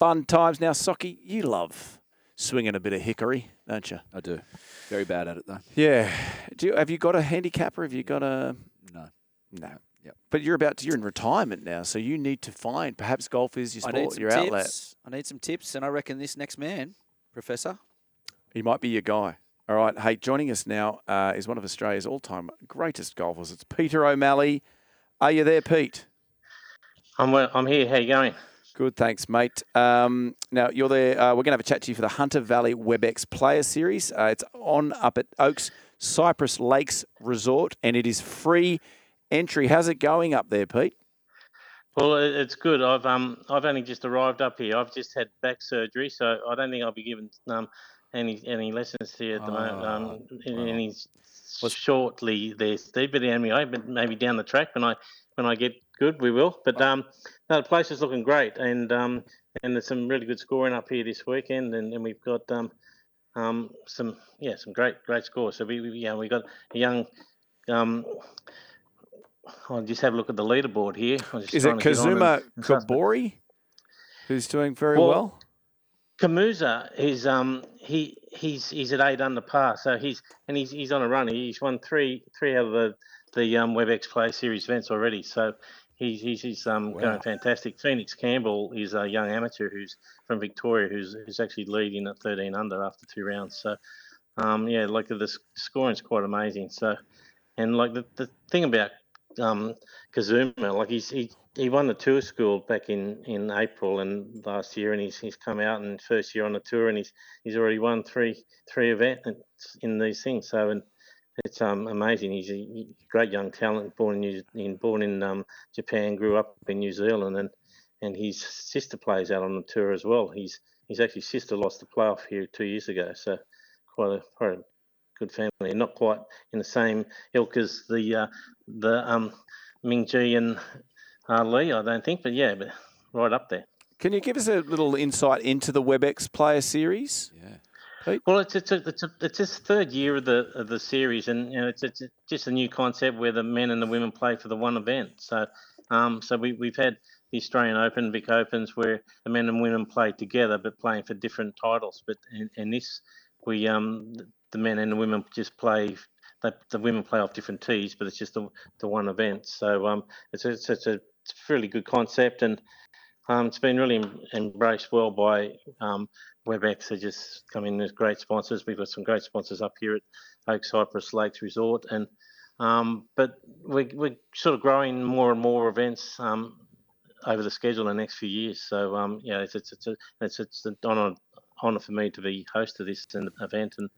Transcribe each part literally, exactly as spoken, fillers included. Fun times. Now, Socky, you love swinging a bit of hickory, don't you? I do. Very bad at it, though. Yeah. Do you, have you got a handicap or have you got a... No. No. Yep. But you're about to, you're in retirement now, so you need to find, perhaps golf is your sport, your tips. outlet. I need some tips, and I reckon this next man, Professor, he might be your guy. All right. Hey, joining us now uh, is one of Australia's all-time greatest golfers. It's Peter O'Malley. Are you there, Pete? I'm I'm here. How you going? Good, thanks, mate. Um, now, you're there. Uh, we're going to have a chat to you for the Hunter Valley Webex Player Series. Uh, it's on up at Oaks Cypress Lakes Resort, and it is free entry. How's it going up there, Pete? Well, it's good. I've um I've only just arrived up here. I've just had back surgery, so I don't think I'll be given um any any lessons here at the oh, moment. Um, well. any shortly there, Steve. But anyway, but maybe down the track when I when I get. Good, we will. But um, no, the place is looking great, and um, and there's some really good scoring up here this weekend, and, and we've got um, um, some yeah, some great great scores. So we, we yeah, we got a young. Um, I'll just have a look at the leaderboard here. Is it Kazuma Kobori, who's doing very well? well? Kamuza is um he he's he's at eight under par, so he's and he's he's on a run. He's won three three out of the the um, Webex Play Series events already, so. He's he's, he's um, wow. going fantastic. Phoenix Campbell is a young amateur who's from Victoria, who's who's actually leading at thirteen under after two rounds. So, um, yeah, like the, the scoring's quite amazing. So, and like the, the thing about um, Kazuma, like he's he, he won the tour school back in, in April and last year, and he's he's come out and first year on the tour, and he's he's already won three three events in these things. So and. It's um amazing. He's a great young talent, born in New, in born in um Japan, grew up in New Zealand, and and his sister plays out on the tour as well. He's he's actually sister lost the playoff here two years ago, so quite a quite a good family. Not quite in the same ilk as the uh, the um Ming Ji and uh, Lee, I don't think, but yeah, but right up there. Can you give us a little insight into the Webex Player Series? Yeah. Well, it's it's a, it's, a, it's his third year of the of the series, and you know, it's it's just a new concept where the men and the women play for the one event. So, um, so we we've had the Australian Open, Vic Opens, where the men and women play together, but playing for different titles. But in, in this, we um the men and the women just play. They, the women play off different tees, but it's just the the one event. So um, it's it's it's a really good concept, and um, it's been really embraced well by um. Webex are just coming as great sponsors. We've got some great sponsors up here at Oak Cypress Lakes Resort, and um, but we, we're sort of growing more and more events um, over the schedule in the next few years. So um, yeah, it's it's it's a, it's, it's an honor, honor for me to be host of this event and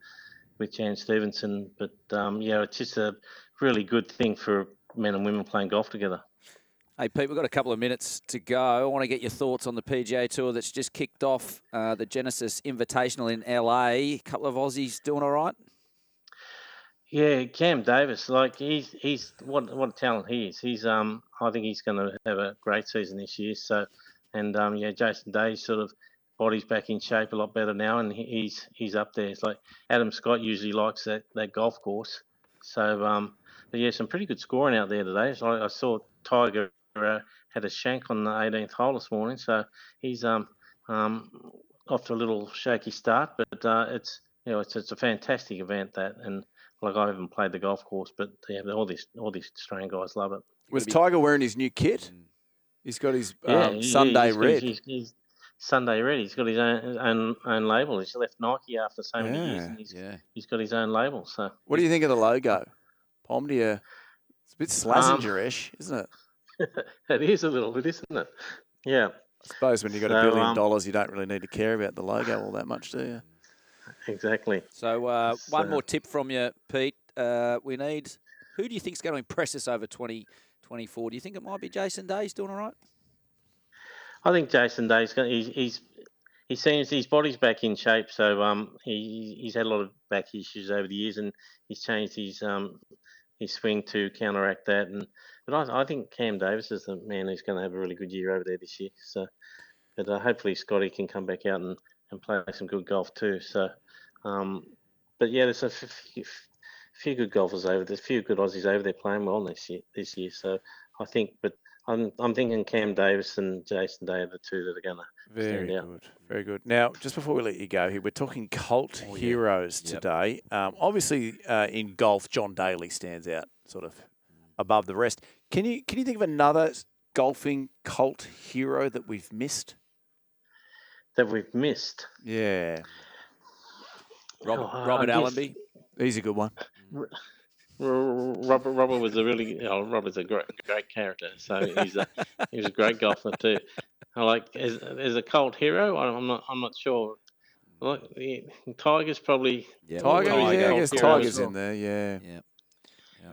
with Jan Stevenson. But um, yeah, it's just a really good thing for men and women playing golf together. Hey, Pete, we've got a couple of minutes to go. I want to get your thoughts on the P G A Tour that's just kicked off, uh, the Genesis Invitational in L A. A couple of Aussies doing all right? Yeah, Cam Davis, like he's he's what what a talent he is. He's um I think he's going to have a great season this year. So, and um yeah, Jason Day sort of body's back in shape a lot better now, and he's he's up there. It's like Adam Scott usually likes that that golf course. So um but yeah, some pretty good scoring out there today. So I, I saw Tiger. Uh, had a shank on the eighteenth hole this morning, so he's um um off to a little shaky start, but uh, it's you know it's it's a fantastic event that, and like I haven't played the golf course, but yeah, all these all these Australian guys love it. Was Maybe. Tiger wearing his new kit? He's got his um, yeah, he, Sunday he's, red. He's, he's, he's Sunday red. He's got his own his own, own label. He's left Nike after so many yeah, years, and he's, yeah. he's got his own label. So what do you think of the logo? Palm to you. It's a bit Slazenger-ish, um, isn't it? It is a little bit, isn't it? Yeah. I suppose when you've got a so, billion um, dollars, you don't really need to care about the logo all that much, do you? Exactly. So, uh, so. one more tip from you, Pete. Uh, we need, who do you think is going to impress us over twenty twenty-four? Do you think it might be Jason Day's doing all right? I think Jason Day's going to, he's, he's he seems his body's back in shape. So um, he he's had a lot of back issues over the years, and he's changed his um his swing to counteract that. And but I, I think Cam Davis is the man who's going to have a really good year over there this year. So, but uh, hopefully Scotty can come back out and, and play some good golf too. So, um, but yeah, there's a few, few good golfers over there. There's a few good Aussies over there playing well this year. This year, so I think, but. I'm I'm thinking Cam Davis and Jason Day are the two that are going to stand out. Very good, very good. Now, just before we let you go here, we're talking cult oh, heroes yeah. yep. today. Um, obviously, uh, in golf, John Daly stands out sort of above the rest. Can you can you think of another golfing cult hero that we've missed? That we've missed? Yeah. Robert, oh, Robert Allenby. He's a good one. Robert, Robert was a really oh, Robert's a great, great character. So he's a he was a great golfer too. I like as as a cult hero. I'm not I'm not sure. Like Tiger's probably yeah. Tiger. Probably yeah, I guess Tiger's in there. Yeah. Yeah.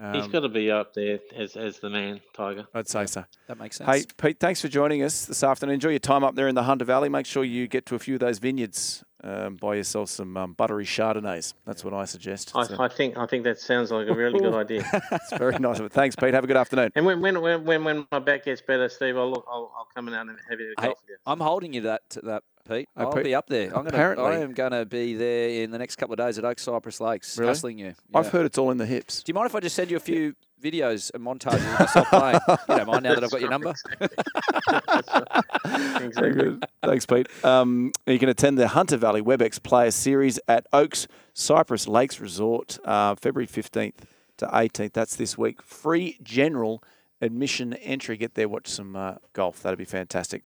Um, he's got to be up there as as the man, Tiger. I'd say so. That makes sense. Hey, Pete, thanks for joining us this afternoon. Enjoy your time up there in the Hunter Valley. Make sure you get to a few of those vineyards. Um, buy yourself some um, buttery Chardonnays. That's what I suggest. I, so. I think I think that sounds like a really good idea. It's very nice. Thanks, Pete. Have a good afternoon. And when when when, when my back gets better, Steve, I'll look, I'll, I'll come in out and have you. Hey, I'm holding you that to that. Pete, oh, I'll Pete. be up there. I'm Apparently. Gonna, I am going to be there in the next couple of days at Oaks Cypress Lakes, really? Hustling you. Yeah. I've heard it's all in the hips. Do you mind if I just send you a few yeah. videos and montages of myself playing? You don't mind now that I've got your number? Exactly. Exactly. Thanks, Pete. Um, you can attend the Hunter Valley Webex Player Series at Oaks Cypress Lakes Resort, uh, February fifteenth to eighteenth. That's this week. Free general admission entry. Get there, watch some uh, golf. That'd be fantastic.